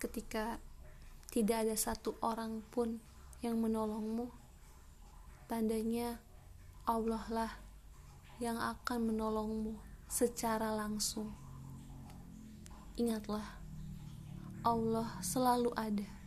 ketika tidak ada satu orang pun yang menolongmu, tandanya Allah lah yang akan menolongmu secara langsung. Ingatlah, Allah selalu ada.